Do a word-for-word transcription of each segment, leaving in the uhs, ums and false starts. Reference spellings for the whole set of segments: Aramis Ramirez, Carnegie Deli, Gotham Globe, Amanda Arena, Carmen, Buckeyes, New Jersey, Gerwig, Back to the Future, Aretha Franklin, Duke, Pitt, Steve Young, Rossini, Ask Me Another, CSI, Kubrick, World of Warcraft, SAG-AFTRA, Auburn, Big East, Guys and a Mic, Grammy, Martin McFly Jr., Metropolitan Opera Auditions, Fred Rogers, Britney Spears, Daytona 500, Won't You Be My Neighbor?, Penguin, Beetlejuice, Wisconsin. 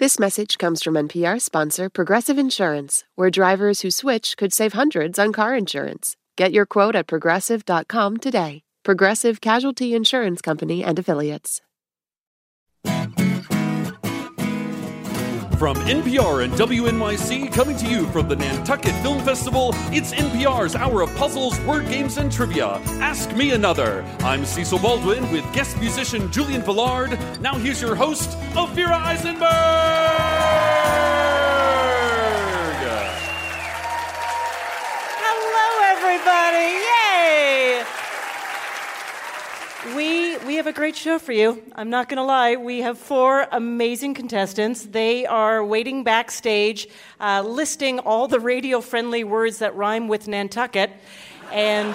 This message comes from N P R sponsor Progressive Insurance, where drivers who switch could save hundreds on car insurance. Get your quote at progressive dot com today. Progressive Casualty Insurance Company and Affiliates. From N P R and W N Y C, coming to you from the Nantucket Film Festival, it's N P R's Hour of Puzzles, Word Games, and Trivia. Ask Me Another. I'm Cecil Baldwin with guest musician Julian Velard. Now here's your host, Ophira Eisenberg! Hello, everybody! Yay! We we have a great show for you. I'm not going to lie. We have four amazing contestants. They are waiting backstage, uh, listing all the radio-friendly words that rhyme with Nantucket. And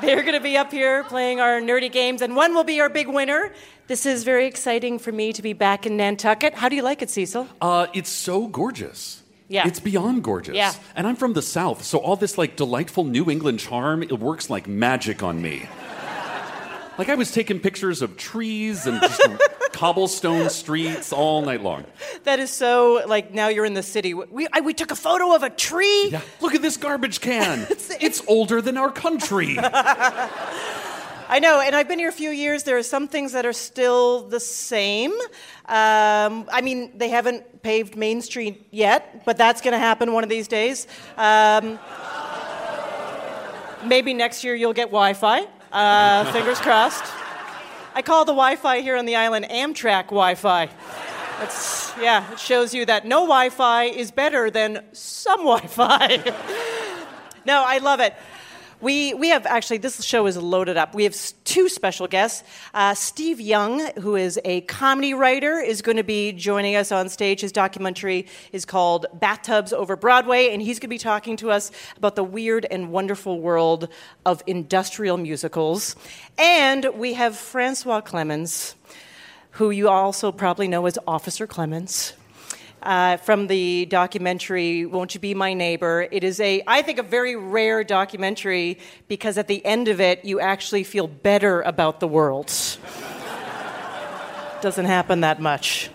they're going to be up here playing our nerdy games, and one will be our big winner. This is very exciting for me to be back in Nantucket. How do you like it, Cecil? Uh, it's so gorgeous. Yeah. It's beyond gorgeous. Yeah. And I'm from the South, so all this like delightful New England charm, it works like magic on me. Like, I was taking pictures of trees and just cobblestone streets all night long. That is so, like, now you're in the city. We I, we took a photo of a tree. Yeah. Look at this garbage can. it's, it's older than our country. I know, and I've been here a few years. There are some things that are still the same. Um, I mean, they haven't paved Main Street yet, but that's going to happen one of these days. Um, maybe next year you'll get Wi-Fi. Uh, fingers crossed. I call the Wi-Fi here on the island Amtrak Wi-Fi. It's, yeah, it shows you that no Wi-Fi is better than some Wi-Fi. No, I love it. We we have, actually, this show is loaded up. We have two special guests. Uh, Steve Young, who is a comedy writer, is going to be joining us on stage. His documentary is called Bathtubs Over Broadway, and he's going to be talking to us about the weird and wonderful world of industrial musicals. And we have François Clemmons, who you also probably know as Officer Clemmons. Uh, from the documentary, Won't You Be My Neighbor? It is a, I think, a very rare documentary because at the end of it, you actually feel better about the world. Doesn't happen that much.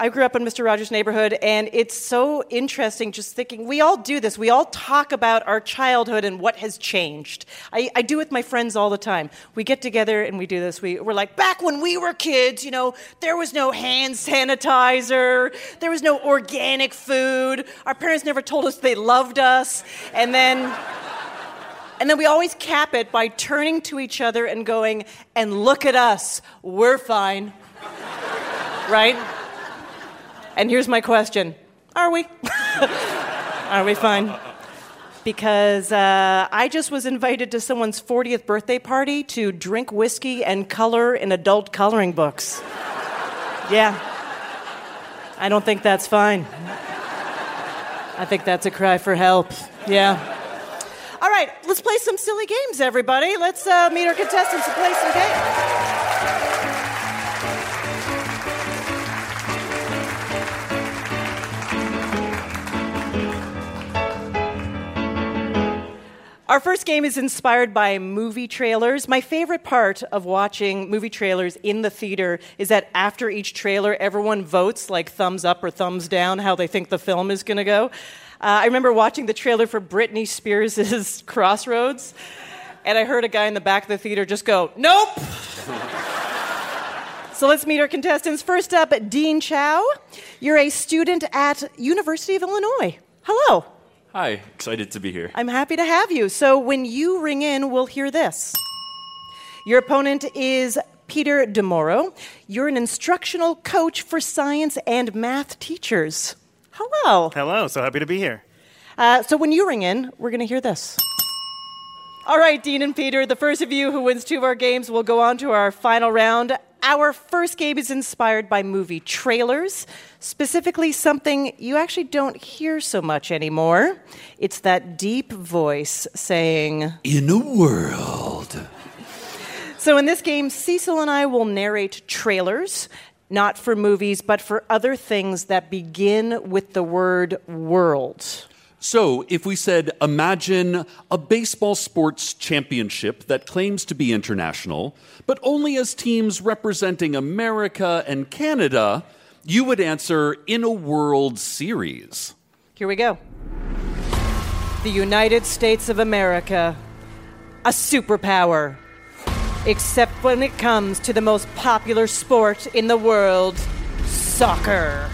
I grew up in Mister Rogers' Neighborhood, and it's so interesting just thinking, we all do this. We all talk about our childhood and what has changed. I, I do it with my friends all the time. We get together and we do this. We, we're like, back when we were kids, you know, there was no hand sanitizer. There was no organic food. Our parents never told us they loved us. And then... And then we always cap it by turning to each other and going, and look at us. We're fine. Right? And here's my question. Are we? Are we fine? Because uh, I just was invited to someone's fortieth birthday party to drink whiskey and color in adult coloring books. Yeah. I don't think that's fine. I think that's a cry for help. Yeah. All right, let's play some silly games, everybody. Let's uh, meet our contestants and play some games. Our first game is inspired by movie trailers. My favorite part of watching movie trailers in the theater is that after each trailer, everyone votes, like thumbs up or thumbs down, how they think the film is going to go. Uh, I remember watching the trailer for Britney Spears' Crossroads, and I heard a guy in the back of the theater just go, nope! So let's meet our contestants. First up, Dean Chow. You're a student at University of Illinois. Hello. Hi, excited to be here. I'm happy to have you. So when you ring in, we'll hear this. Your opponent is Peter DeMauro. You're an instructional coach for science and math teachers. Hello. Hello, so happy to be here. Uh, so when you ring in, we're going to hear this. All right, Dean and Peter, the first of you who wins two of our games will go on to our final round. Our first game is inspired by movie trailers, specifically something you actually don't hear so much anymore. It's that deep voice saying, in a world. So in this game, Cecil and I will narrate trailers, not for movies, but for other things that begin with the word world. So if we said, imagine a baseball sports championship that claims to be international, but only as teams representing America and Canada, you would answer in a world series. Here we go. The United States of America, a superpower, except when it comes to the most popular sport in the world, soccer.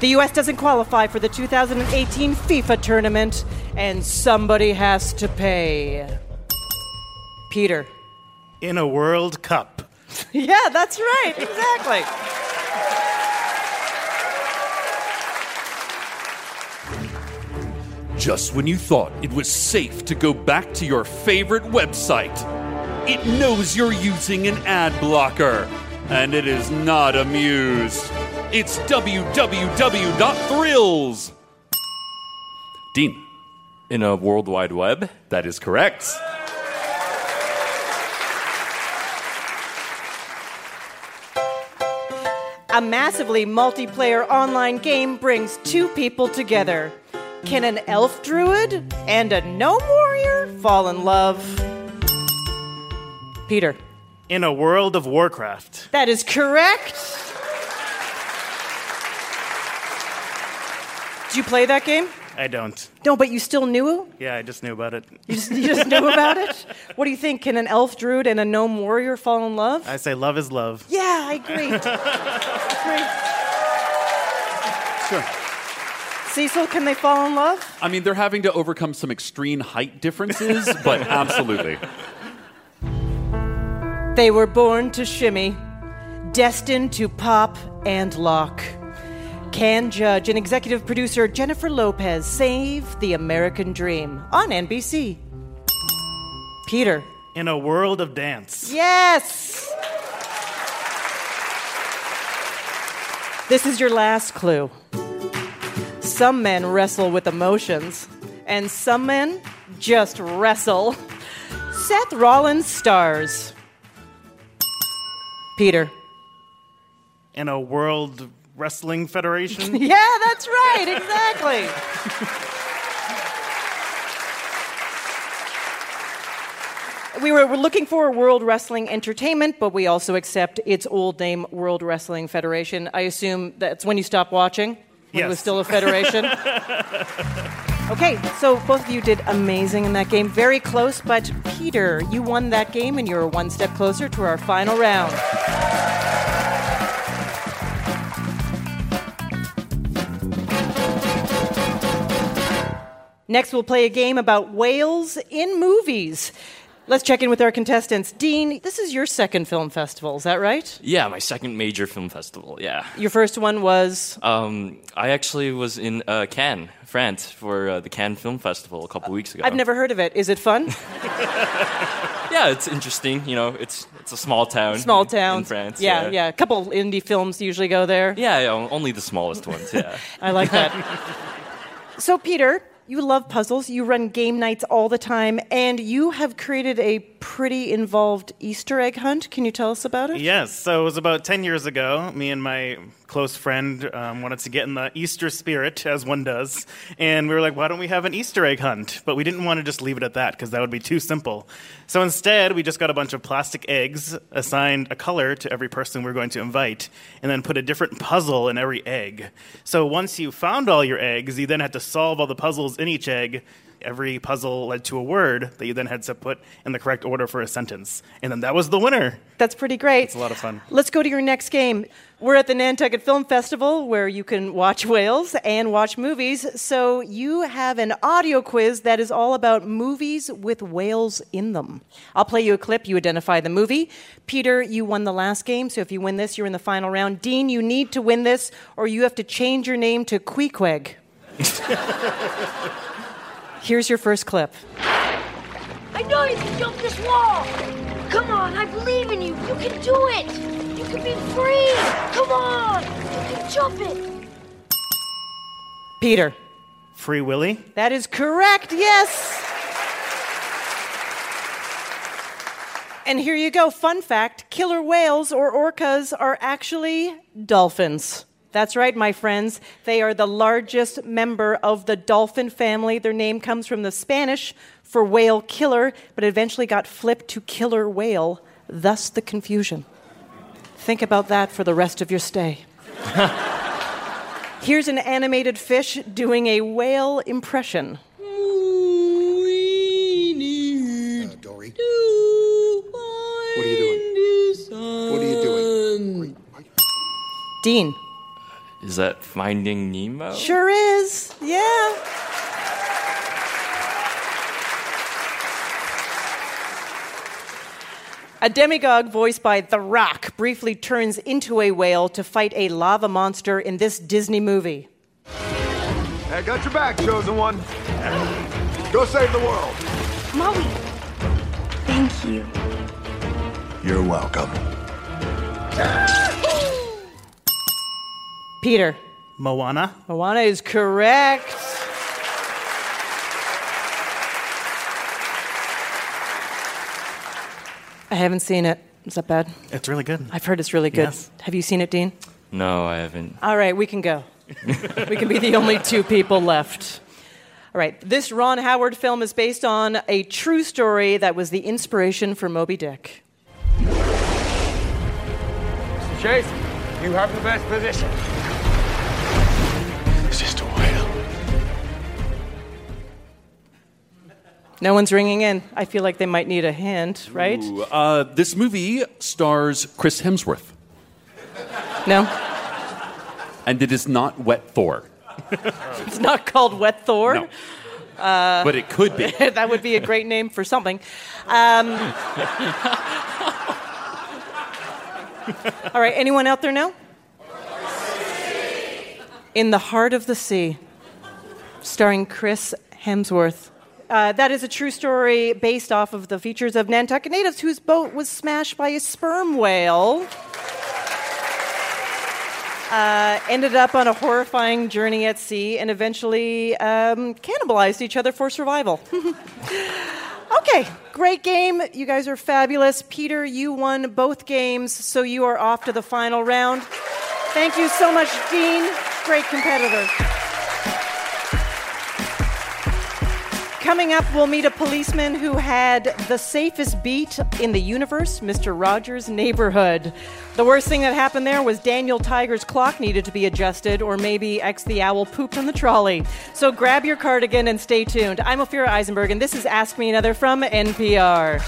The U S doesn't qualify for the two thousand eighteen FIFA tournament, and somebody has to pay. Peter. In a World Cup. Yeah, that's right, exactly. Just when you thought it was safe to go back to your favorite website, it knows you're using an ad blocker, and it is not amused. It's w w w dot thrills. Dean. In a World Wide Web? That is correct. A massively multiplayer online game brings two people together. Can an elf druid and a gnome warrior fall in love? Peter. In a World of Warcraft. That is correct. Did you play that game? I don't. No, but you still knew? Yeah, I just knew about it. You just, you just knew about it? What do you think? Can an elf druid and a gnome warrior fall in love? I say love is love. Yeah, I agree. I agree. Sure. Cecil, can they fall in love? I mean, they're having to overcome some extreme height differences, but absolutely. They were born to shimmy, destined to pop and lock. Can judge and executive producer Jennifer Lopez save the American dream on N B C? Peter. In a World of Dance. Yes! This is your last clue. Some men wrestle with emotions, and some men just wrestle. Seth Rollins stars. Peter. In a World Wrestling Federation? Yeah, that's right, exactly. we were, we're looking for World Wrestling Entertainment, but we also accept its old name, World Wrestling Federation. I assume that's when you stop watching? When yes. It was still a federation. Okay, so both of you did amazing in that game. Very close, but Peter, you won that game, and you're one step closer to our final round. Next, we'll play a game about whales in movies. Let's check in with our contestants. Dean, this is your second film festival, is that right? Yeah, my second major film festival, yeah. Your first one was? Um, I actually was in uh, Cannes, France, for uh, the Cannes Film Festival a couple uh, weeks ago. I've never heard of it. Is it fun? Yeah, it's interesting. You know, it's it's a small town. Small town. In, in France. Yeah, yeah, yeah. A couple indie films usually go there. Yeah, yeah, only the smallest ones, yeah. I like that. So, Peter... You love puzzles, you run game nights all the time, and you have created a pretty involved Easter egg hunt. Can you tell us about it? Yes, so it was about ten years ago. Me and my close friend um, wanted to get in the Easter spirit, as one does, and we were like, why don't we have an Easter egg hunt? But we didn't want to just leave it at that, because that would be too simple. So instead, we just got a bunch of plastic eggs, assigned a color to every person we were going to invite, and then put a different puzzle in every egg. So once you found all your eggs, you then had to solve all the puzzles in each egg. Every puzzle led to a word that you then had to put in the correct order for a sentence. And then that was the winner. That's pretty great. It's a lot of fun. Let's go to your next game. We're at the Nantucket Film Festival where you can watch whales and watch movies. So you have an audio quiz that is all about movies with whales in them. I'll play you a clip. You identify the movie. Peter, you won the last game. So if you win this, you're in the final round. Dean, you need to win this or you have to change your name to Queequeg. Here's your first clip. I know you can jump this wall. Come on, I believe in you. You can do it. You can be free. Come on, you can jump it. Peter. Free Willy? That is correct, yes. And here you go. Fun fact, killer whales or orcas are actually dolphins. That's right, my friends. They are the largest member of the dolphin family. Their name comes from the Spanish for whale killer, but eventually got flipped to killer whale, thus the confusion. Think about that for the rest of your stay. Here's an animated fish doing a whale impression. We need uh, Dory. To find what are you doing? What are you doing? Are you, are you... Dean. Is that Finding Nemo? Sure is. Yeah. A demagogue voiced by The Rock briefly turns into a whale to fight a lava monster in this Disney movie. I got your back, chosen one. Go save the world. Mommy. Thank you. You're welcome. Peter. Moana. Moana is correct. I haven't seen it. Is that bad? It's really good. I've heard it's really good. Yes. Have you seen it, Dean? No, I haven't. All right, we can go. We can be the only two people left. All right, this Ron Howard film is based on a true story that was the inspiration for Moby Dick. Mister Chase, you have the best position. It's just a whale. No one's ringing in. I feel like they might need a hint, right? Ooh, uh, this movie stars Chris Hemsworth. No. And it is not Wet Thor. It's not called Wet Thor. No. Uh, but it could be. That would be a great name for something. Um, all right, anyone out there now? In the Heart of the Sea, starring Chris Hemsworth. Uh, that is a true story based off of the features of Nantucket natives whose boat was smashed by a sperm whale. Uh, ended up on a horrifying journey at sea and eventually um, cannibalized each other for survival. Okay, great game. You guys are fabulous. Peter, you won both games, so you are off to the final round. Thank you so much, Dean. Great competitor. Coming up, we'll meet a policeman who had the safest beat in the universe, Mister Rogers' Neighborhood. The worst thing that happened there was Daniel Tiger's clock needed to be adjusted, or maybe X the Owl pooped on the trolley. So grab your cardigan and stay tuned. I'm Ophira Eisenberg, and this is Ask Me Another from N P R.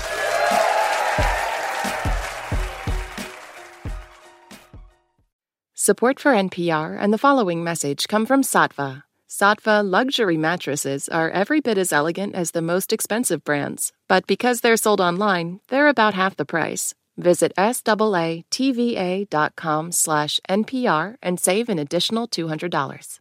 Support for N P R and the following message come from Sattva. Sattva luxury mattresses are every bit as elegant as the most expensive brands, but because they're sold online, they're about half the price. Visit s a a t v a dot com slash N P R and save an additional two hundred dollars.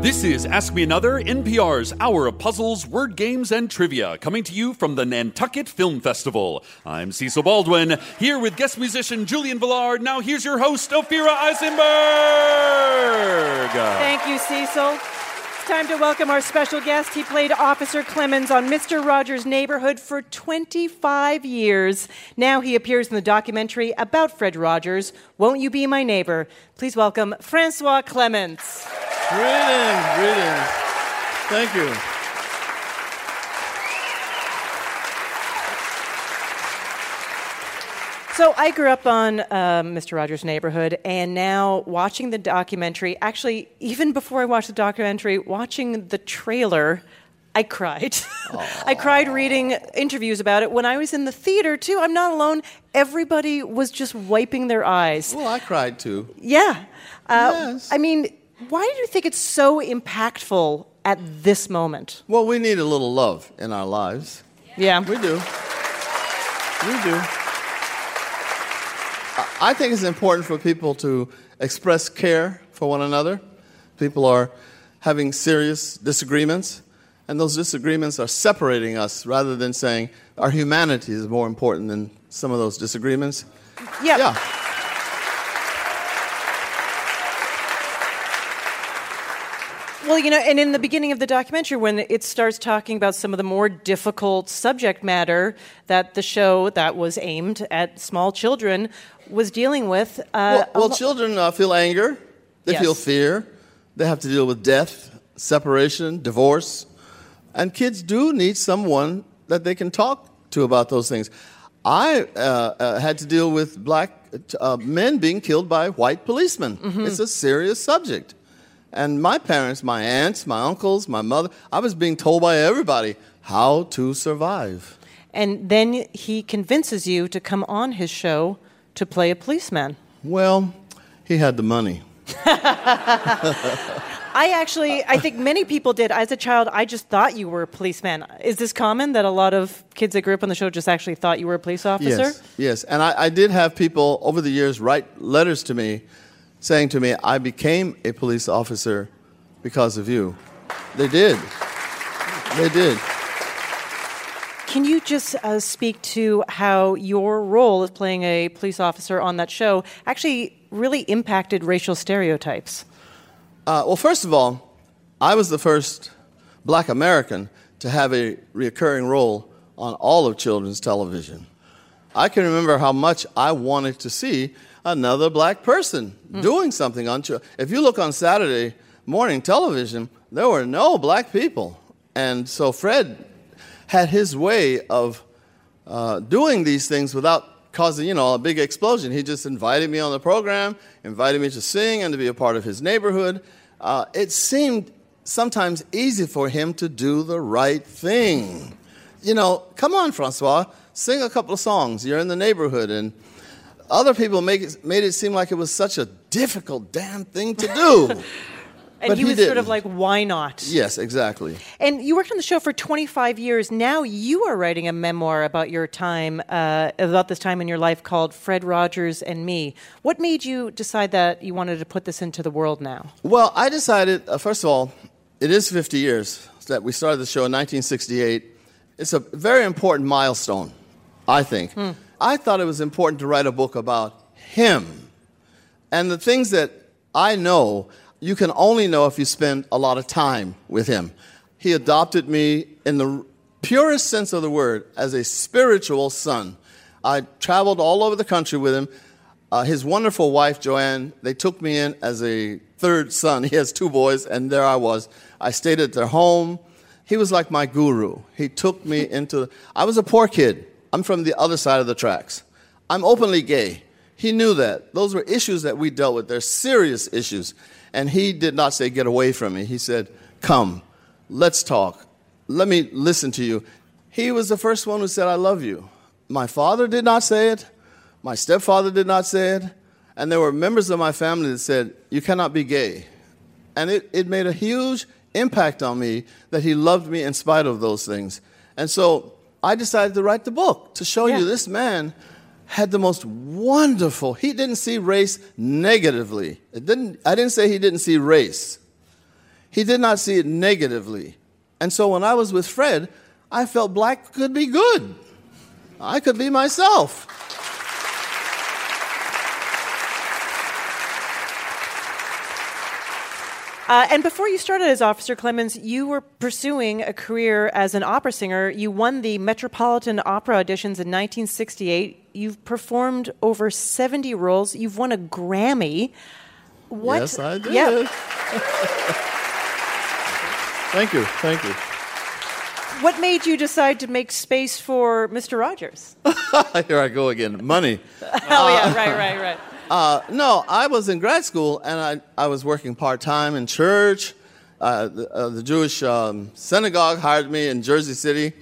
This is Ask Me Another, N P R's Hour of Puzzles, Word Games, and Trivia, coming to you from the Nantucket Film Festival. I'm Cecil Baldwin, here with guest musician Julian Velard. Now here's your host, Ophira Eisenberg. Thank you, Cecil. It's time to welcome our special guest. He played Officer Clemmons on Mister Rogers' Neighborhood for twenty-five years. Now he appears in the documentary about Fred Rogers, Won't You Be My Neighbor? Please welcome François Clemmons. Greetings, greetings. Thank you. So I grew up on uh, Mister Rogers' Neighborhood, and now watching the documentary, actually, even before I watched the documentary, watching the trailer, I cried. I cried reading interviews about it. When I was in the theater, too, I'm not alone. Everybody was just wiping their eyes. Well, I cried, too. Yeah. Uh, yes. I mean... Why do you think it's so impactful at this moment? Well, we need a little love in our lives. Yeah. We do. We do. I think it's important for people to express care for one another. People are having serious disagreements, and those disagreements are separating us rather than saying our humanity is more important than some of those disagreements. Yep. Yeah. Well, you know, and in the beginning of the documentary, when it starts talking about some of the more difficult subject matter that the show that was aimed at small children was dealing with. Uh, well, well lo- children uh, feel anger. They yes. feel fear. They have to deal with death, separation, divorce. And kids do need someone that they can talk to about those things. I uh, uh, had to deal with black uh, men being killed by white policemen. Mm-hmm. It's a serious subject. And my parents, my aunts, my uncles, my mother, I was being told by everybody how to survive. And then he convinces you to come on his show to play a policeman. Well, he had the money. I actually, I think many people did. As a child, I just thought you were a policeman. Is this common that a lot of kids that grew up on the show just actually thought you were a police officer? Yes, yes. And I, I did have people over the years write letters to me saying to me, I became a police officer because of you. They did. They did. Can you just uh, speak to how your role as playing a police officer on that show actually really impacted racial stereotypes? Uh, well, first of all, I was the first black American to have a recurring role on all of children's television. I can remember how much I wanted to see another black person mm. doing something on show. If you look on Saturday morning television, there were no black people. And so Fred had his way of uh, doing these things without causing, you know, a big explosion. He just invited me on the program, invited me to sing and to be a part of his neighborhood. Uh, it seemed sometimes easy for him to do the right thing. You know, come on, François, sing a couple of songs. You're in the neighborhood. And other people make it, made it seem like it was such a difficult damn thing to do. And but he was he sort of like, why not? Yes, exactly. And you worked on the show for twenty-five years. Now you are writing a memoir about your time, uh, about this time in your life called Fred Rogers and Me. What made you decide that you wanted to put this into the world now? Well, I decided, uh, first of all, it is fifty years that we started the show in nineteen sixty-eight. It's a very important milestone, I think. Hmm. I thought it was important to write a book about him. And the things that I know, you can only know if you spend a lot of time with him. He adopted me in the purest sense of the word as a spiritual son. I traveled all over the country with him. Uh, his wonderful wife, Joanne, they took me in as a third son. He has two boys, and there I was. I stayed at their home. He was like my guru. He took me into... I was a poor kid. I'm from the other side of the tracks. I'm openly gay. He knew that. Those were issues that we dealt with. They're serious issues. And he did not say, get away from me. He said, come, let's talk. Let me listen to you. He was the first one who said, I love you. My father did not say it. My stepfather did not say it. And there were members of my family that said, you cannot be gay. And it, it made a huge impact on me that he loved me in spite of those things. And so I decided to write the book to show yeah. you this man had the most wonderful... He didn't see race negatively. It didn't. I didn't say he didn't see race. He did not see it negatively. And so when I was with Fred, I felt black could be good. I could be myself. Uh, and before you started as Officer Clemmons, you were pursuing a career as an opera singer. You won the Metropolitan Opera auditions in nineteen sixty-eight. You've performed over seventy roles. You've won a Grammy. What? Yes, I did. Yeah. Thank you. Thank you. What made you decide to make space for Mister Rogers? Here I go again. Money. Oh, yeah. Right, right, right. Uh, no, I was in grad school, and I, I was working part-time in church. Uh, the, uh, the Jewish um, synagogue hired me in Jersey City.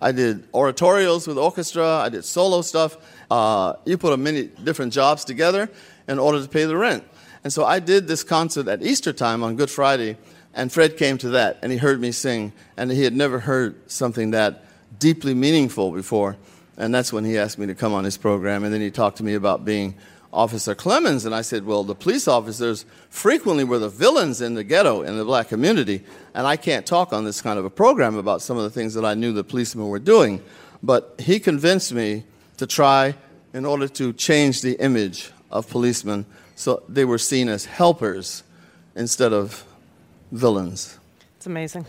I did oratorios with orchestra. I did solo stuff. Uh, you put a many different jobs together in order to pay the rent. And so I did this concert at Easter time on Good Friday, and Fred came to that, and he heard me sing, and he had never heard something that deeply meaningful before. And that's when he asked me to come on his program. And then he talked to me about being Officer Clemmons. And I said, well, the police officers frequently were the villains in the ghetto, in the black community. And I can't talk on this kind of a program about some of the things that I knew the policemen were doing. But he convinced me to try in order to change the image of policemen so they were seen as helpers instead of villains. It's amazing.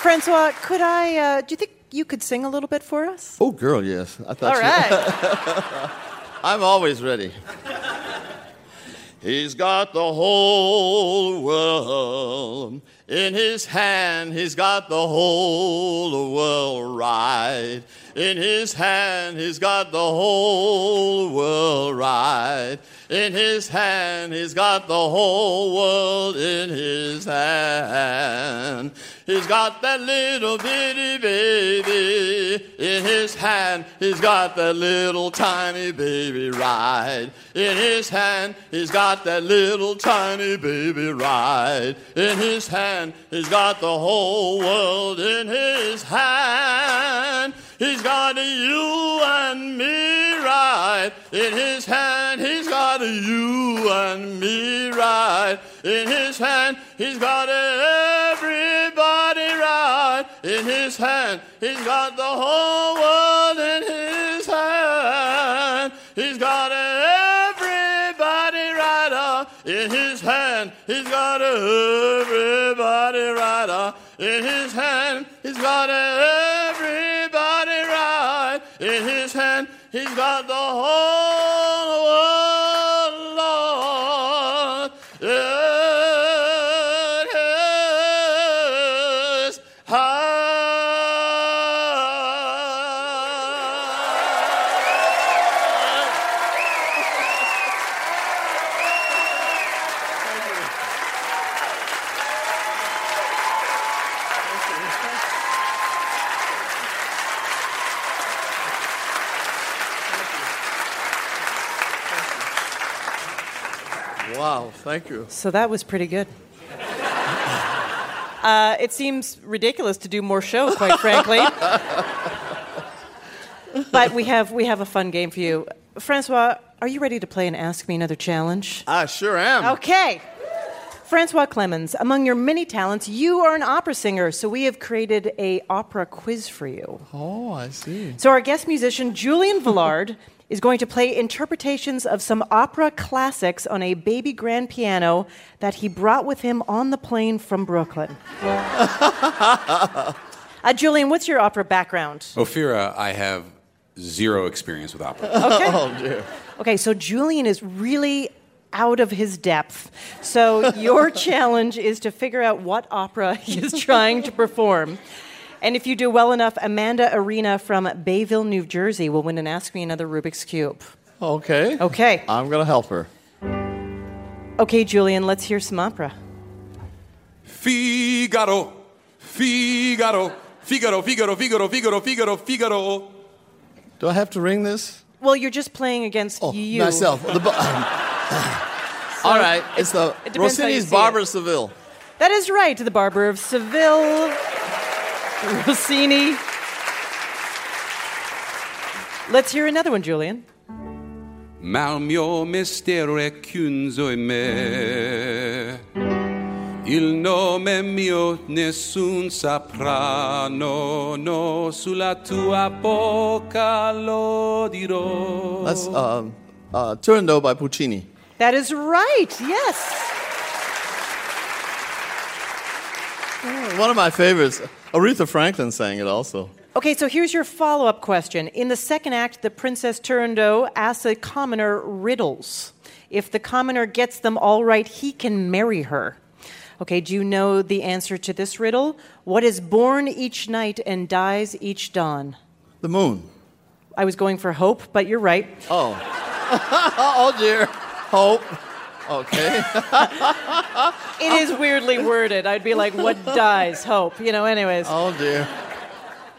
Francois, could I, uh, do you think you could sing a little bit for us? Oh, girl, yes. I thought All right. I'm always ready. He's got the whole world in his hand. He's got the whole world right in his hand. He's got the whole world right in his hand. He's got the whole world in his hand. He's got that little bitty baby in his hand. He's got that little tiny baby right in his hand. He's got that little tiny baby right in his hand. He's got the whole world in his hand. He's got you and me right in his hand. He's got you and me right in his hand. He's got everybody right in his hand. He's got the whole world in his hand. He's got everybody right up in his hand. He's got everybody right up in his hand. He's got everybody right in his hand. He's got the whole world, Lord. Yeah. Wow, thank you. So that was pretty good. Uh, it seems ridiculous to do more shows, quite frankly. But we have we have a fun game for you. Francois, are you ready to play an Ask Me Another challenge? I sure am. Okay. Francois Clemmons, among your many talents, you are an opera singer, so we have created a opera quiz for you. Oh, I see. So our guest musician, Julian Velard, is going to play interpretations of some opera classics on a baby grand piano that he brought with him on the plane from Brooklyn. uh, Julian, what's your opera background? Ophira, I have zero experience with opera. Okay. Oh, dear. Okay, so Julian is really out of his depth. So your challenge is to figure out what opera he is trying to perform. And if you do well enough, Amanda Arena from Bayville, New Jersey, will win an Ask Me Another Rubik's Cube. Okay. Okay. I'm going to help her. Okay, Julian, let's hear some opera. Figaro, Figaro, Figaro, Figaro, Figaro, Figaro, Figaro, Figaro. Do I have to ring this? Well, you're just playing against oh, you. myself. The bo- so All right. It's the it Rossini's Barber of Seville. That is right. The Barber of Seville. Rossini. Let's hear another one, Julian. Mal mio mistero è chiuso in me. Il nome mio nessun saprà. No, no, sulla tua bocca lo dirò. That's uh, uh, Turandot by Puccini. That is right, yes. One of my favorites. Aretha Franklin sang it also. Okay, so here's your follow-up question. In the second act, the Princess Turandot asks a commoner riddles. If the commoner gets them all right, he can marry her. Okay, do you know the answer to this riddle? What is born each night and dies each dawn? The moon. I was going for hope, but you're right. Oh. Oh, dear. Hope. Okay. It is weirdly worded. I'd be like, what dies? Hope. You know, anyways. Oh, dear.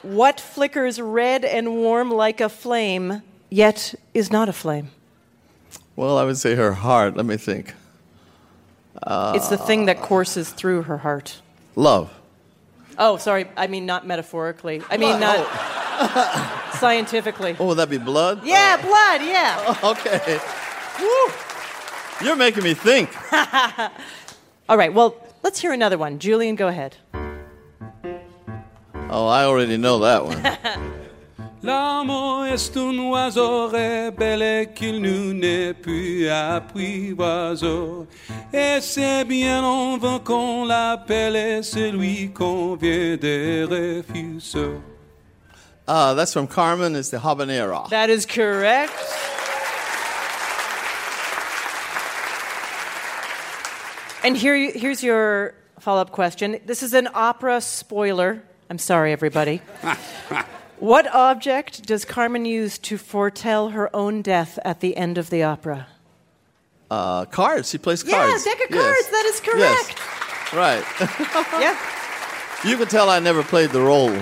What flickers red and warm like a flame, yet is not a flame? Well, I would say her heart. Let me think. Uh, it's the thing that courses through her heart. Love. Oh, sorry. I mean, not metaphorically. I mean, not oh. scientifically. Oh, would that be blood? Yeah, oh. blood, yeah. Oh, okay. Woo. You're making me think. All right, well, let's hear another one. Julian, go ahead. Oh, I already know that one. L'amant est un oiseau rebelle qu'il nous n'est plus apprivoiseau. Et c'est bien en vain qu'on l'appelle et celui qu'on vient de refuser. Ah, that's from Carmen. It's the habanero. That is correct. And here, here's your follow-up question. This is an opera spoiler. I'm sorry, everybody. What object does Carmen use to foretell her own death at the end of the opera? Uh, cards. She plays cards. Yeah, deck of cards. Yes. That is correct. Yes. Right. Yeah. You can tell I never played the role.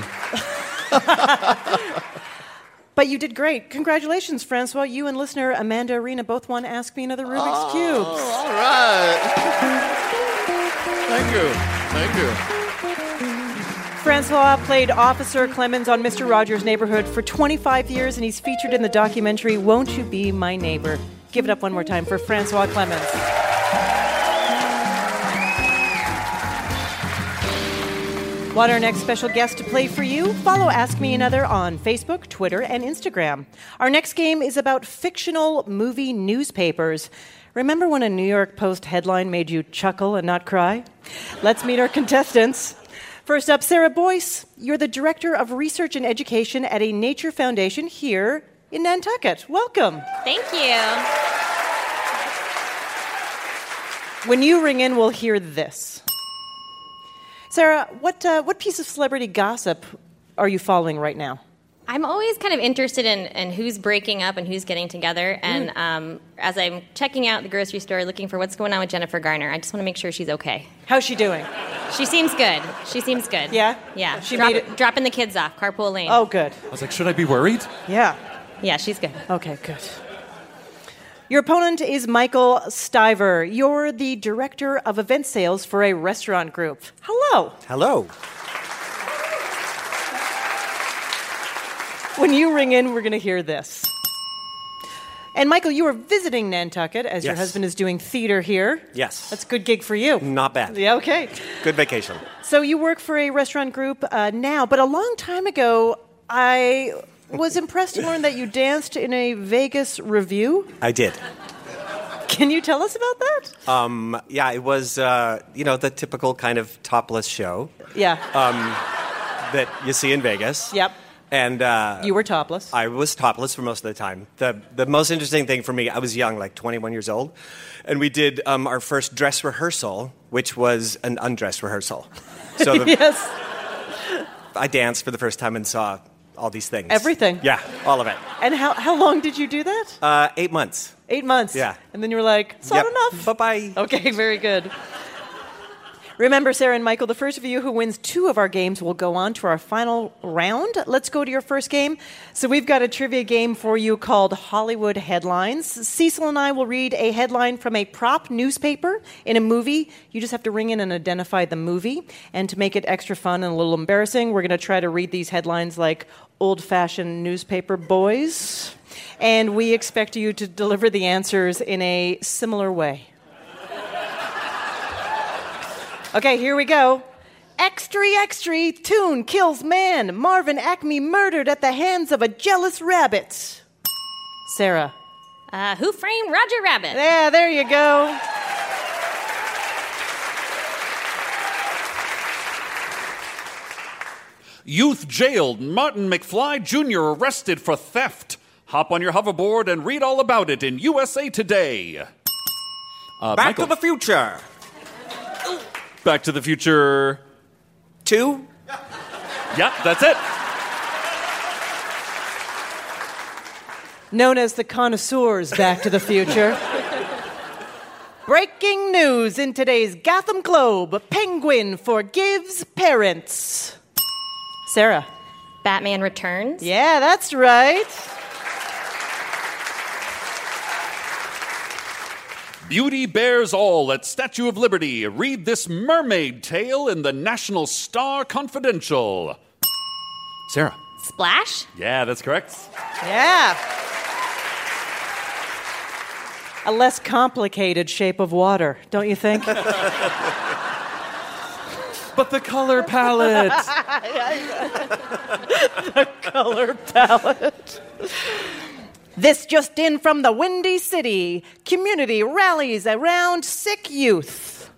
But you did great. Congratulations, François. You and listener Amanda Arena both won Ask Me Another Rubik's oh, Cube. All right. Thank you. Thank you. Francois played Officer Clemmons on Mister Rogers' Neighborhood for twenty-five years, and he's featured in the documentary Won't You Be My Neighbor? Give it up one more time for Francois Clemmons. Want our next special guest to play for you? Follow Ask Me Another on Facebook, Twitter, and Instagram. Our next game is about fictional movie newspapers. Remember when a New York Post headline made you chuckle and not cry? Let's meet our contestants. First up, Sarah Boyce, you're the Director of Research and Education at a Nature Foundation here in Nantucket. Welcome. Thank you. When you ring in, we'll hear this. Sarah, what uh, what piece of celebrity gossip are you following right now? I'm always kind of interested in, in who's breaking up and who's getting together. And mm. um, as I'm checking out the grocery store, looking for what's going on with Jennifer Garner, I just want to make sure she's okay. How's she doing? She seems good. She seems good. Yeah? Yeah. She Drop, made it. Dropping the kids off, carpool lane. Oh, good. I was like, should I be worried? Yeah. Yeah, she's good. Okay, good. Your opponent is Michael Stiver. You're the Director of Event Sales for a restaurant group. Hello. Hello. When you ring in, we're going to hear this. And, Michael, you are visiting Nantucket, as yes. your husband is doing theater here. Yes. That's a good gig for you. Not bad. Yeah, okay. Good vacation. So you work for a restaurant group uh, now, but a long time ago, I was impressed to learn that you danced in a Vegas review. I did. Can you tell us about that? Um, yeah, it was, uh, you know, the typical kind of topless show. Yeah. Um, that you see in Vegas. Yep. And uh, you were topless. I was topless for most of the time. The the most interesting thing for me, I was young, like twenty-one years old, and we did um, our first dress rehearsal, which was an undress rehearsal. So the, yes, I danced for the first time and saw all these things. Everything. Yeah, all of it. And how how long did you do that? Uh, eight months. Eight months. Yeah. And then you were like, it's not yep. enough. Bye-bye. Okay, very good. Remember, Sarah and Michael, the first of you who wins two of our games will go on to our final round. Let's go to your first game. So we've got a trivia game for you called Hollywood Headlines. Cecil and I will read a headline from a prop newspaper in a movie. You just have to ring in and identify the movie. And to make it extra fun and a little embarrassing, we're going to try to read these headlines like old-fashioned newspaper boys. And we expect you to deliver the answers in a similar way. Okay, here we go. Extry, extry, tune kills man. Marvin Acme murdered at the hands of a jealous rabbit. Sarah. Uh, who framed Roger Rabbit? Yeah, there you go. Youth jailed. Martin McFly Junior arrested for theft. Hop on your hoverboard and read all about it in U S A Today. Uh, Back Michael. to the Future. Back to the Future... Two? Yeah, that's it. Known as the connoisseurs Back to the Future. Breaking news in today's Gotham Globe. Penguin forgives parents. Sarah. Batman Returns. Yeah, that's right. Beauty Bears All at Statue of Liberty. Read this mermaid tale in the National Star Confidential. Sarah. Splash? Yeah, that's correct. Yeah. A less complicated shape of water, don't you think? But the color palette. The color palette. This just in from the Windy City. Community rallies around sick youth.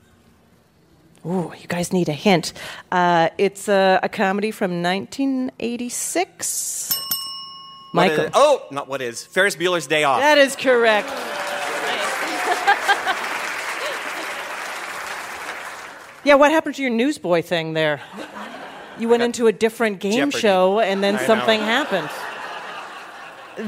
Ooh, you guys need a hint. Uh, it's a, a comedy from nineteen eighty-six. Michael. Is, oh, not what is. Ferris Bueller's Day Off. That is correct. Yeah, what happened to your newsboy thing there? You went into a different game Jeopardy. Show, and then I something know. Happened.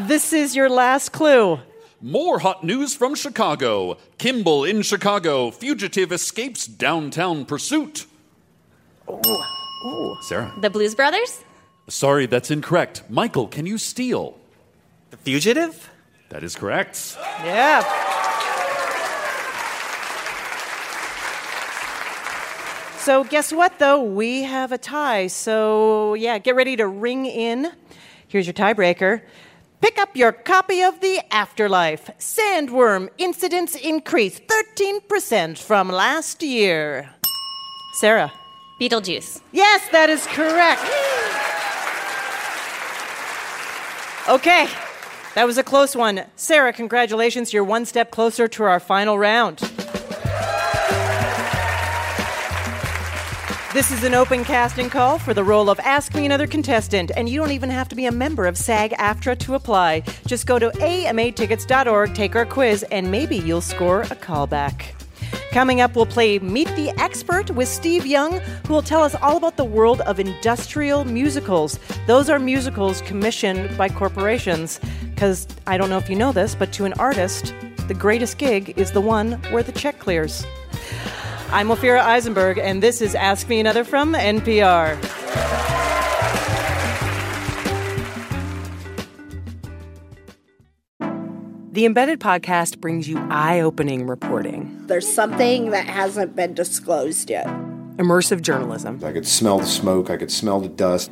This is your last clue. More hot news from Chicago. Kimball in Chicago. Fugitive escapes downtown pursuit. Ooh. Ooh. Sarah. The Blues Brothers? Sorry, that's incorrect. Michael, can you steal? The Fugitive? That is correct. Yeah. So guess what, though? We have a tie. So, yeah, get ready to ring in. Here's your tiebreaker. Pick up your copy of The Afterlife. Sandworm incidents increased thirteen percent from last year. Sarah. Beetlejuice. Yes, that is correct. Okay, that was a close one. Sarah, congratulations. You're one step closer to our final round. This is an open casting call for the role of Ask Me Another contestant, and you don't even have to be a member of SAG-AFTRA to apply. Just go to A M A tickets dot org, take our quiz, and maybe you'll score a callback. Coming up, we'll play Meet the Expert with Steve Young, who will tell us all about the world of industrial musicals. Those are musicals commissioned by corporations, because I don't know if you know this, but to an artist, the greatest gig is the one where the check clears. I'm Ophira Eisenberg, and this is Ask Me Another from N P R. The Embedded podcast brings you eye-opening reporting. There's something that hasn't been disclosed yet. Immersive journalism. I could smell the smoke. I could smell the dust.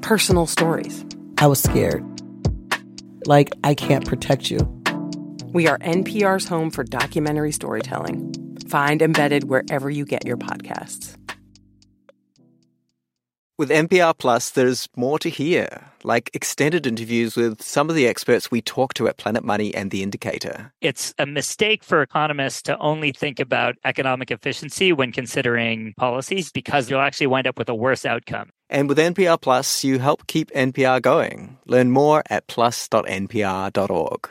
Personal stories. I was scared. Like, I can't protect you. We are N P R's home for documentary storytelling. Find Embedded wherever you get your podcasts. With N P R Plus, there's more to hear, like extended interviews with some of the experts we talk to at Planet Money and The Indicator. It's a mistake for economists to only think about economic efficiency when considering policies, because you'll actually wind up with a worse outcome. And with N P R Plus, you help keep N P R going. Learn more at plus dot N P R dot org.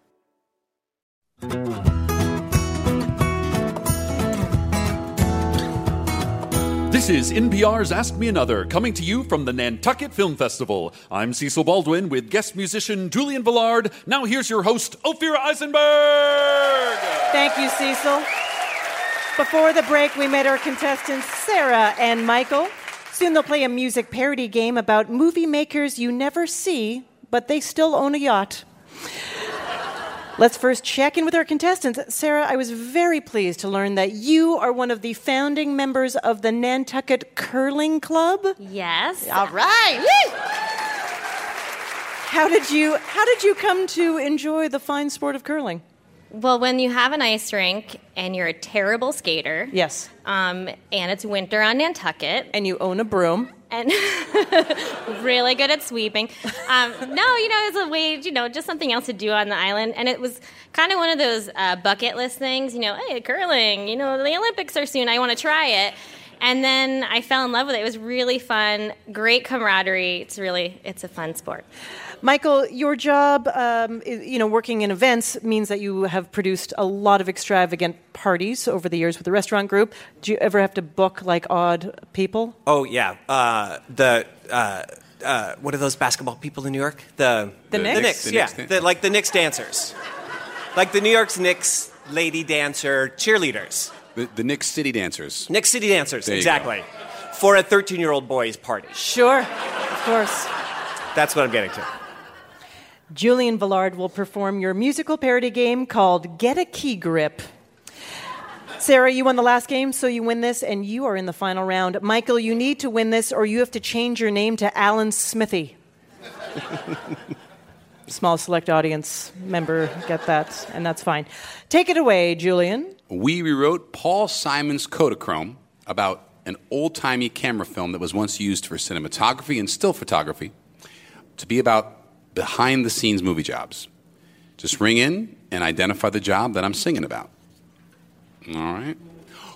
This is N P R's Ask Me Another, coming to you from the Nantucket Film Festival. I'm Cecil Baldwin with guest musician Julian Velard. Now here's your host, Ophira Eisenberg! Thank you, Cecil. Before the break, we met our contestants Sarah and Michael. Soon they'll play a music parody game about movie makers you never see, but they still own a yacht. Let's first check in with our contestants. Sarah, I was very pleased to learn that you are one of the founding members of the Nantucket Curling Club. Yes. All right. Woo! How did you how did you come to enjoy the fine sport of curling? Well, when you have an ice rink and you're a terrible skater. Yes. Um, and it's winter on Nantucket. And you own a broom. And really good at sweeping. Um, no, you know, it's a way, you know, just something else to do on the island. And it was kind of one of those uh, bucket list things, you know, hey, curling, you know, the Olympics are soon. I want to try it. And then I fell in love with it. It was really fun, great camaraderie. It's really, it's a fun sport. Michael, your job, um, you know, working in events means that you have produced a lot of extravagant parties over the years with the restaurant group. Do you ever have to book, like, odd people? Oh, yeah. Uh, the... Uh Uh, what are those basketball people in New York? The the, the Knicks? The Knicks, the yeah. Knicks. The, like the Knicks dancers. Like the New York's Knicks lady dancer cheerleaders. The, the Knicks city dancers. Knicks city dancers, there exactly. For a thirteen-year-old boy's party. Sure, of course. That's what I'm getting to. Julian Velard will perform your musical parody game called Get a Key Grip. Sarah, you won the last game, so you win this, and you are in the final round. Michael, you need to win this, or you have to change your name to Alan Smithy. Small select audience member, get that, and that's fine. Take it away, Julian. We rewrote Paul Simon's Kodachrome about an old-timey camera film that was once used for cinematography and still photography to be about behind-the-scenes movie jobs. Just ring in and identify the job that I'm singing about. All right.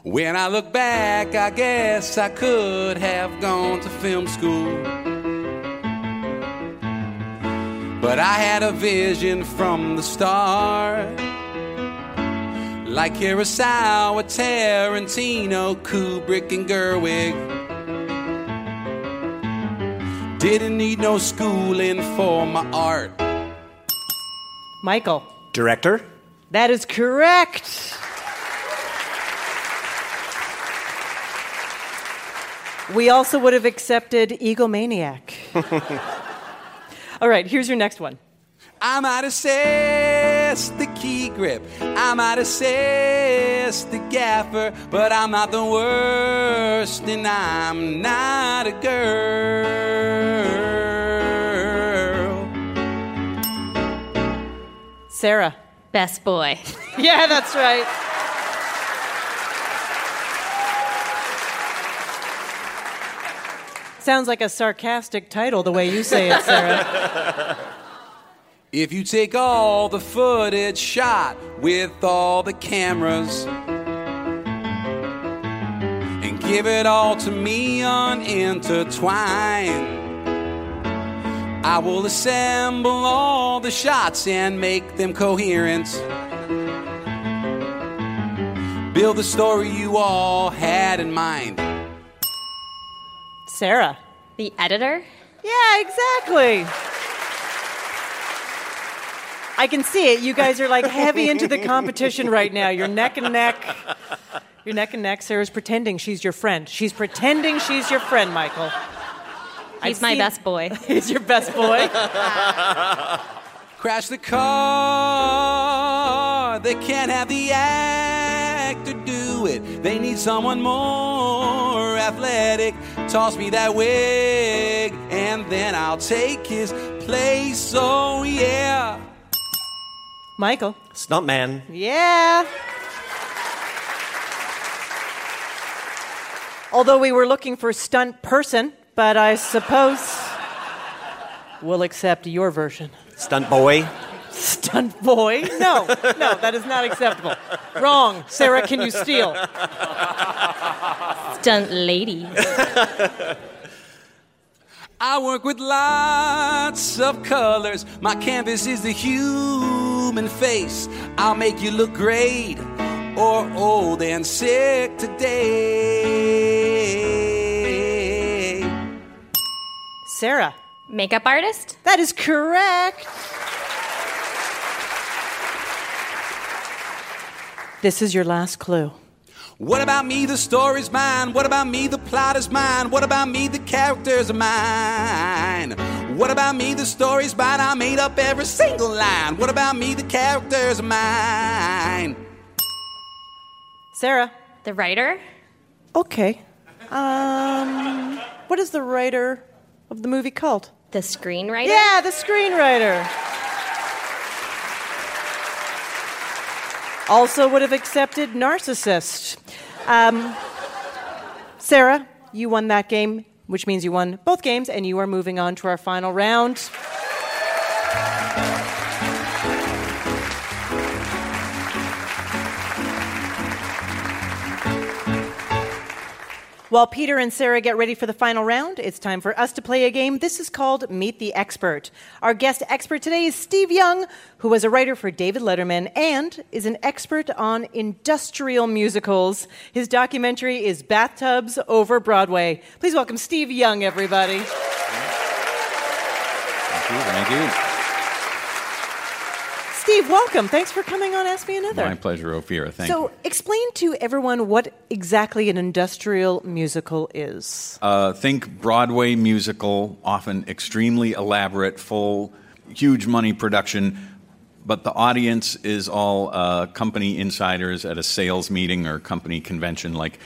When I look back, I guess I could have gone to film school. But I had a vision from the start. Like Kurosawa, Tarantino, Kubrick, and Gerwig. Didn't need no schooling for my art. Michael. Director? That is correct. We also would have accepted Egomaniac. All right, here's your next one. I might assess the key grip. I might assess the gaffer. But I'm not the worst, and I'm not a girl. Sarah. Best boy. Yeah, that's right. Sounds like a sarcastic title, the way you say it, Sarah. If you take all the footage shot with all the cameras and give it all to me unintertwined, I will assemble all the shots and make them coherent. Build the story you all had in mind. Sarah. The editor? Yeah, exactly. I can see it. You guys are like heavy into the competition right now. You're neck and neck. You're neck and neck. Sarah's pretending she's your friend. She's pretending she's your friend, Michael. He's I've my seen... best boy. He's your best boy. Crash the car. They can't have the actor do it. They need someone more athletic. Toss me that wig, and then I'll take his place, oh yeah. Michael. Stuntman. Yeah. Although we were looking for stunt person, but I suppose we'll accept your version. Stunt boy. Stunt boy? No, no, that is not acceptable. Wrong. Sarah, can you steal? Stunt lady. I work with lots of colors. My canvas is the human face. I'll make you look great or old and sick today. Sarah. Makeup artist? That is correct. This is your last clue. What about me? The story's mine. What about me? The plot is mine. What about me? The characters are mine. What about me? The story's mine. I made up every single line. What about me? The characters are mine. Sarah. The writer? Okay. Um, what is the writer of the movie called? The screenwriter? Yeah, the screenwriter. Also would have accepted narcissist. Um, Sarah, you won that game, which means you won both games, and you are moving on to our final round. While Peter and Sarah get ready for the final round, it's time for us to play a game. This is called Meet the Expert. Our guest expert today is Steve Young, who was a writer for David Letterman and is an expert on industrial musicals. His documentary is Bathtubs Over Broadway. Please welcome Steve Young, everybody. Thank you. Thank you. Steve, welcome. Thanks for coming on Ask Me Another. My pleasure, Ophira. Thank so, you. So explain to everyone what exactly an industrial musical is. Uh, think Broadway musical, often extremely elaborate, full, huge money production, but the audience is all uh, company insiders at a sales meeting or company convention like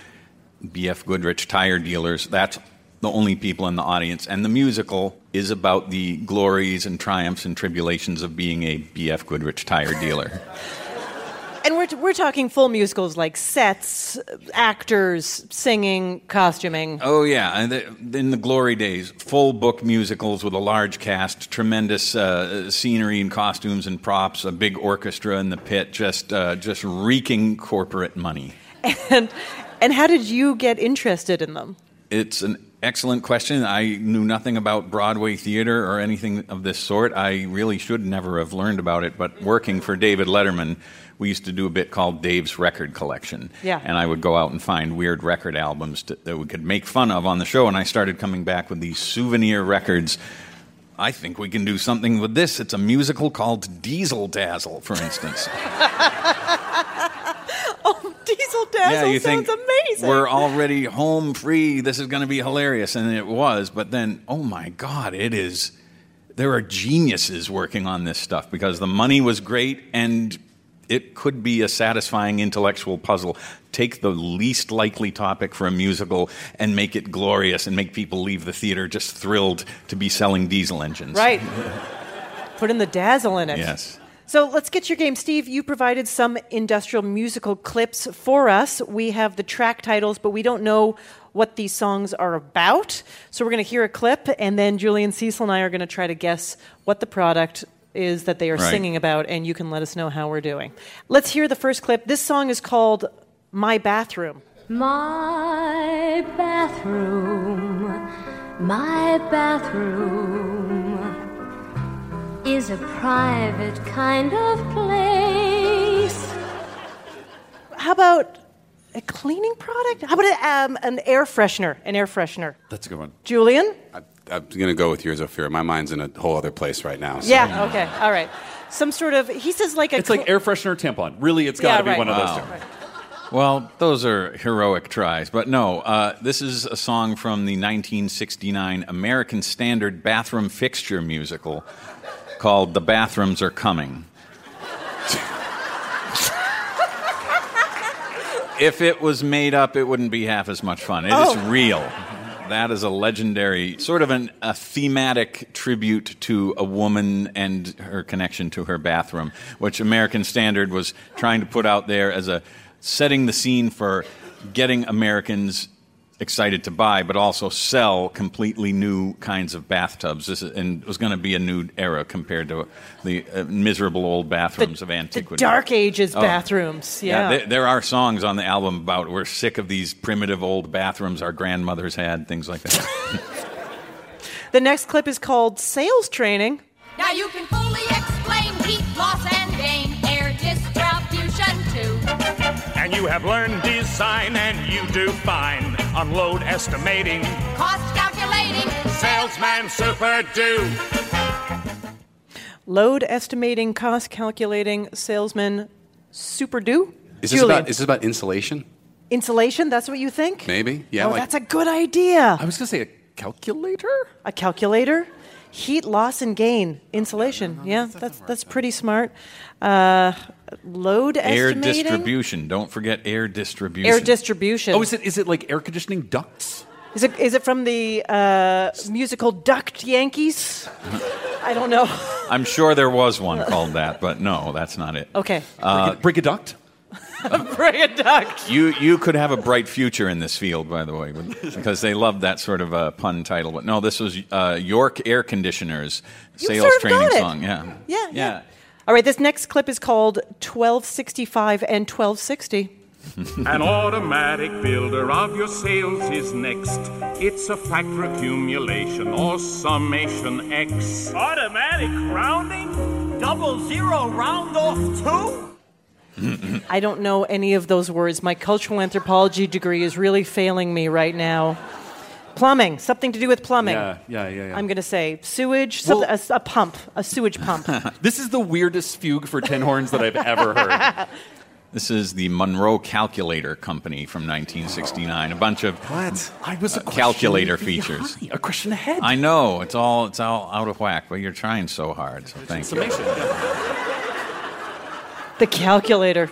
B F. Goodrich tire dealers. That's the only people in the audience. And the musical is about the glories and triumphs and tribulations of being a B F. Goodrich tire dealer. And we're, t- we're talking full musicals like sets, actors, singing, costuming. Oh, yeah. And the, in the glory days, full book musicals with a large cast, tremendous uh, scenery and costumes and props, a big orchestra in the pit, just uh, just reeking corporate money. And, and how did you get interested in them? It's an excellent question. I knew nothing about Broadway theater or anything of this sort. I really should never have learned about it, but working for David Letterman, we used to do a bit called Dave's Record Collection. Yeah. And I would go out and find weird record albums to, that we could make fun of on the show, and I started coming back with these souvenir records. I think we can do something with this. It's a musical called Diesel Dazzle, for instance. Oh, Diesel Dazzle yeah, you sounds think, amazing. We're already home free. This is going to be hilarious. And it was. But then, oh, my God, it is. There are geniuses working on this stuff because the money was great and it could be a satisfying intellectual puzzle. Take the least likely topic for a musical and make it glorious and make people leave the theater just thrilled to be selling diesel engines. Right. Put in the dazzle in it. Yes. So let's get your game. Steve, you provided some industrial musical clips for us. We have the track titles, but we don't know what these songs are about. So we're going to hear a clip, and then Julian, Cecil, and I are going to try to guess what the product is that they are right. singing about, and you can let us know how we're doing. Let's hear the first clip. This song is called My Bathroom. My bathroom, my bathroom is a private kind of place. How about a cleaning product? How about a, um, an air freshener? An air freshener. That's a good one. Julian? I, I'm going to go with yours, Ophira. My mind's in a whole other place right now. So. Yeah, okay, all right. Some sort of, he says like a... It's cl- like air freshener or tampon. Really, it's got to yeah, right. be one of those wow. two. Right. Well, those are heroic tries. But no, uh, this is a song from the nineteen sixty-nine American Standard Bathroom Fixture musical called The Bathrooms Are Coming. If it was made up, it wouldn't be half as much fun. It oh. is real. That is a legendary, sort of an, a thematic tribute to a woman and her connection to her bathroom, which American Standard was trying to put out there as a setting the scene for getting Americans excited to buy, but also sell completely new kinds of bathtubs. This is, and it was going to be a new era compared to the uh, miserable old bathrooms the, of antiquity. The Dark Ages oh. bathrooms, yeah. yeah there, there are songs on the album about we're sick of these primitive old bathrooms our grandmothers had, things like that. The next clip is called Sales Training. Now you can fully explain heat loss and gain, air distribution too. And you have learned design, and you do fine. Unload estimating, cost calculating, salesman super do. Load estimating, cost calculating, salesman super do. Is this about, is this about insulation? Insulation? That's what you think? Maybe. Yeah. Oh, like, that's a good idea. I was going to say a calculator. A calculator. Heat loss and gain, insulation. No, no, no, yeah, that's that's, that's pretty smart. Uh, load air estimating. Air distribution. Don't forget air distribution. Air distribution. Oh, is it is it like air conditioning ducts? Is it is it from the uh, musical Duct Yankees? I don't know. I'm sure there was one called that, but no, that's not it. Okay. Uh, Brick a duct. Brick a duct. You you could have a bright future in this field, by the way, because they love that sort of uh, pun title. But no, this was uh, York Air Conditioners sales sort of training song. Yeah. Yeah, yeah. yeah. All right, this next clip is called twelve sixty-five and twelve sixty. An automatic builder of your sales is next. It's a factor accumulation or summation X. Automatic rounding? Double zero round off two? I don't know any of those words. My cultural anthropology degree is really failing me right now. Plumbing, something to do with plumbing. Yeah, yeah, yeah. yeah. I'm going to say sewage, well, a, a pump, a sewage pump. This is the weirdest fugue for tin horns that I've ever heard. This is the Monroe Calculator Company from nineteen sixty-nine. A bunch of what? I was a uh, calculator features. High. A question ahead. I know it's all it's all out of whack, but you're trying so hard. So it's thank you. The calculator.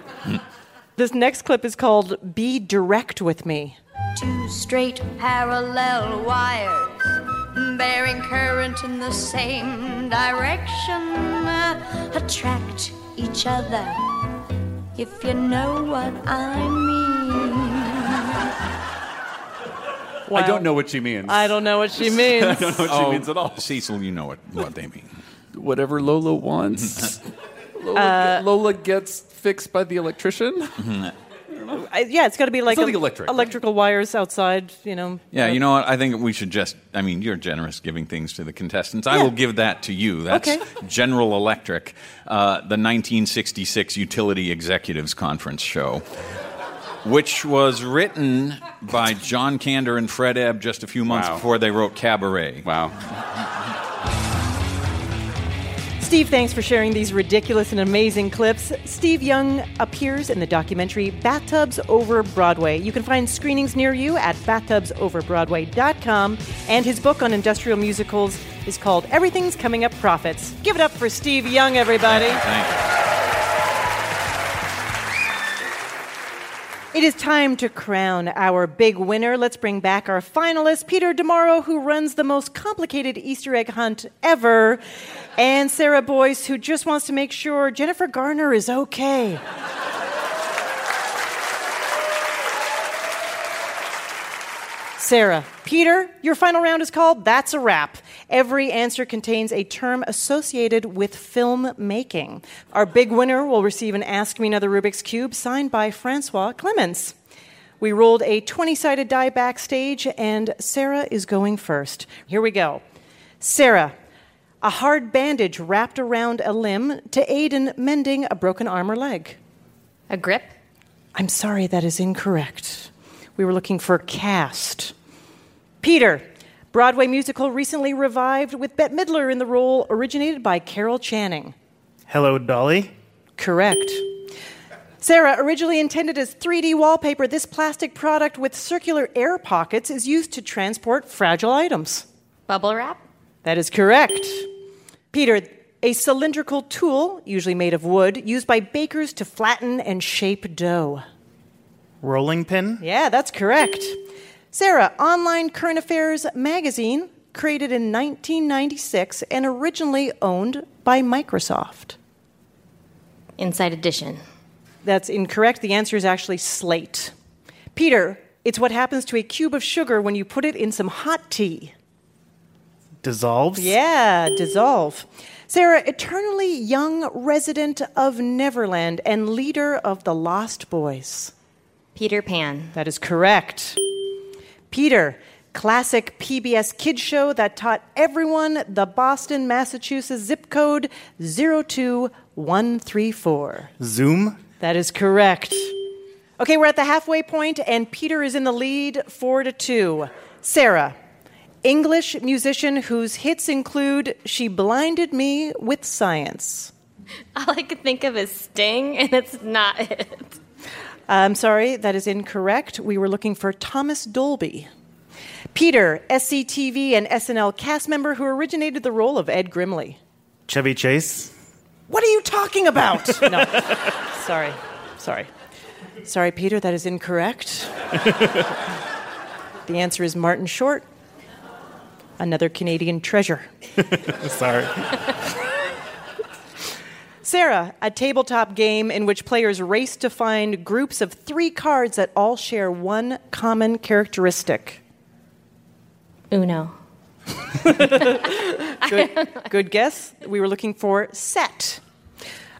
This next clip is called "Be Direct with Me." Two straight parallel wires bearing current in the same direction attract each other. If you know what I mean. Wow. I don't know what she means. I don't know what she means. I don't know what oh, she means at all. Cecil, you know what, what they mean. Whatever Lola wants. Lola, uh, Lola gets fixed by the electrician. I, yeah, it's got to be like a, electric. electrical wires outside, you know. Yeah, you know what? I think we should just, I mean, you're generous giving things to the contestants. Yeah. I will give that to you. That's okay. General Electric, uh, the nineteen sixty-six Utility Executives Conference show, which was written by John Kander and Fred Ebb just a few months wow. before they wrote Cabaret. Wow. Steve, thanks for sharing these ridiculous and amazing clips. Steve Young appears in the documentary Bathtubs Over Broadway. You can find screenings near you at bathtubs over broadway dot com. And his book on industrial musicals is called Everything's Coming Up Profits. Give it up for Steve Young, everybody. Thank you. It is time to crown our big winner. Let's bring back our finalist, Peter DeMauro, who runs the most complicated Easter egg hunt ever. And Sarah Boyce, who just wants to make sure Jennifer Garner is okay. Sarah, Peter, your final round is called That's a Wrap. Every answer contains a term associated with film making. Our big winner will receive an Ask Me Another Rubik's Cube signed by François Clemmons. We rolled a twenty-sided die backstage, and Sarah is going first. Here we go. Sarah. A hard bandage wrapped around a limb to aid in mending a broken arm or leg. A grip? I'm sorry, that is incorrect. We were looking for cast. Peter, Broadway musical recently revived with Bette Midler in the role originated by Carol Channing. Hello, Dolly. Correct. Sarah, originally intended as three D wallpaper, this plastic product with circular air pockets is used to transport fragile items. Bubble wrap? That is correct. Peter, a cylindrical tool, usually made of wood, used by bakers to flatten and shape dough. Rolling pin? Yeah, that's correct. Sarah, online current affairs magazine, created in nineteen ninety-six and originally owned by Microsoft. Inside Edition. That's incorrect. The answer is actually Slate. Peter, it's what happens to a cube of sugar when you put it in some hot tea. Dissolves? Yeah, dissolve. Sarah, eternally young resident of Neverland and leader of the Lost Boys. Peter Pan. That is correct. Peter, classic P B S kids show that taught everyone the Boston, Massachusetts zip code zero two one three four. Zoom? That is correct. Okay, we're at the halfway point, and Peter is in the lead four to two. Sarah. English musician whose hits include She Blinded Me with Science. All I could think of is Sting, and it's not it. I'm sorry, that is incorrect. We were looking for Thomas Dolby. Peter, S C T V and S N L cast member who originated the role of Ed Grimley. Chevy Chase. What are you talking about? No, sorry, sorry. Sorry, Peter, that is incorrect. The answer is Martin Short. Another Canadian treasure. Sorry. Sarah, a tabletop game in which players race to find groups of three cards that all share one common characteristic. Uno. good, good guess. We were looking for set.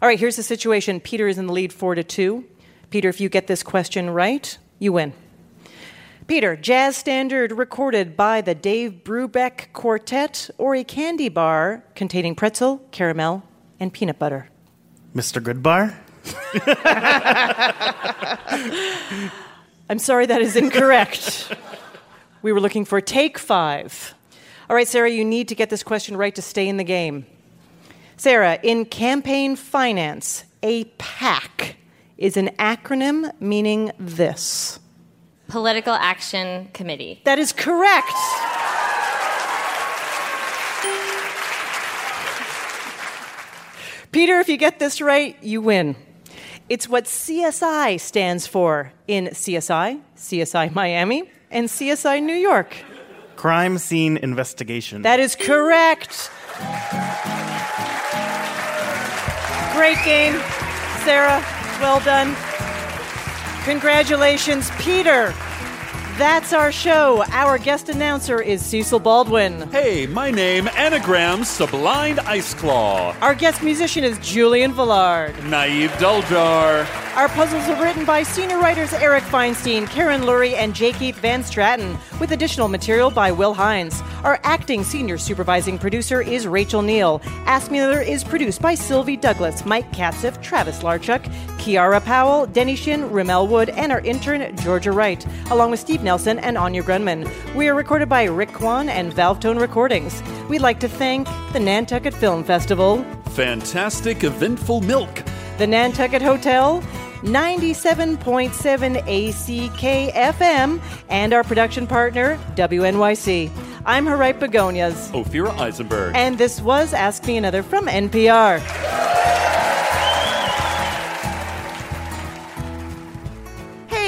All right, here's the situation. Peter is in the lead four to two. Peter, if you get this question right, you win. Peter, jazz standard recorded by the Dave Brubeck Quartet or a candy bar containing pretzel, caramel, and peanut butter? Mister Goodbar? I'm sorry, that is incorrect. We were looking for take five. All right, Sarah, you need to get this question right to stay in the game. Sarah, in campaign finance, a PAC is an acronym meaning this. Political Action Committee. That is correct. Peter, if you get this right, you win. It's what C S I stands for in C S I, C S I Miami, and C S I New York. Crime Scene Investigation. That is correct. Great game, Sarah. Well done. Congratulations, Peter. That's our show. Our guest announcer is Cecil Baldwin. Hey, my name, anagram, Sublimed Ice Claw. Our guest musician is Julian Velard. Naive Duldar. Our puzzles are written by senior writers Eric Feinstein, Karen Lurie, and J. Keith Van Stratton, with additional material by Will Hines. Our acting senior supervising producer is Rachel Neal. Ask Me Another is produced by Sylvie Douglas, Mike Katziff, Travis Larchuk, Kiara Powell, Denny Shin, Rimmel Wood, and our intern, Georgia Wright, along with Steve Nelson and Anya Grunman. We are recorded by Rick Kwan and Valve Tone Recordings. We'd like to thank the Nantucket Film Festival, Fantastic Eventful Milk, the Nantucket Hotel, ninety-seven point seven A C K F M, and our production partner, W N Y C. I'm Harriet Begonias. Ophira Eisenberg. And this was Ask Me Another from N P R.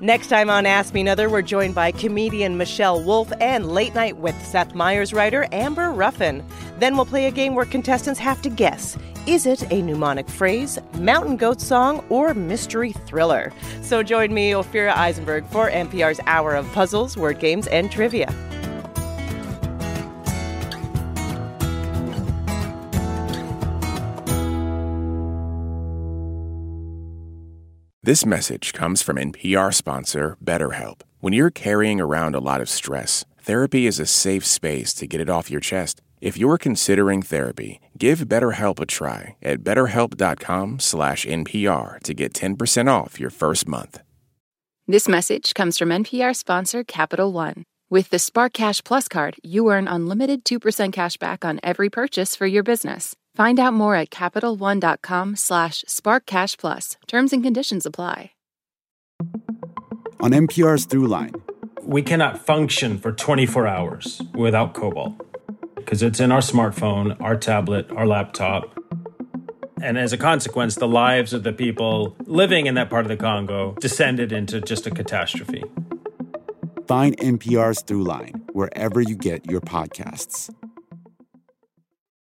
Next time on Ask Me Another, we're joined by comedian Michelle Wolf and Late Night with Seth Meyers writer Amber Ruffin. Then we'll play a game where contestants have to guess, is it a mnemonic phrase, mountain goat song, or mystery thriller? So join me, Ophira Eisenberg, for N P R's Hour of Puzzles, Word Games, and Trivia. This message comes from N P R sponsor BetterHelp. When you're carrying around a lot of stress, therapy is a safe space to get it off your chest. If you're considering therapy, give BetterHelp a try at better help dot com slash N P R to get ten percent off your first month. This message comes from N P R sponsor Capital One. With the Spark Cash Plus card, you earn unlimited two percent cash back on every purchase for your business. Find out more at capital one dot com slash spark cash plus. Terms and conditions apply. On N P R's Throughline. We cannot function for twenty-four hours without cobalt because it's in our smartphone, our tablet, our laptop. And as a consequence, the lives of the people living in that part of the Congo descended into just a catastrophe. Find N P R's Throughline wherever you get your podcasts.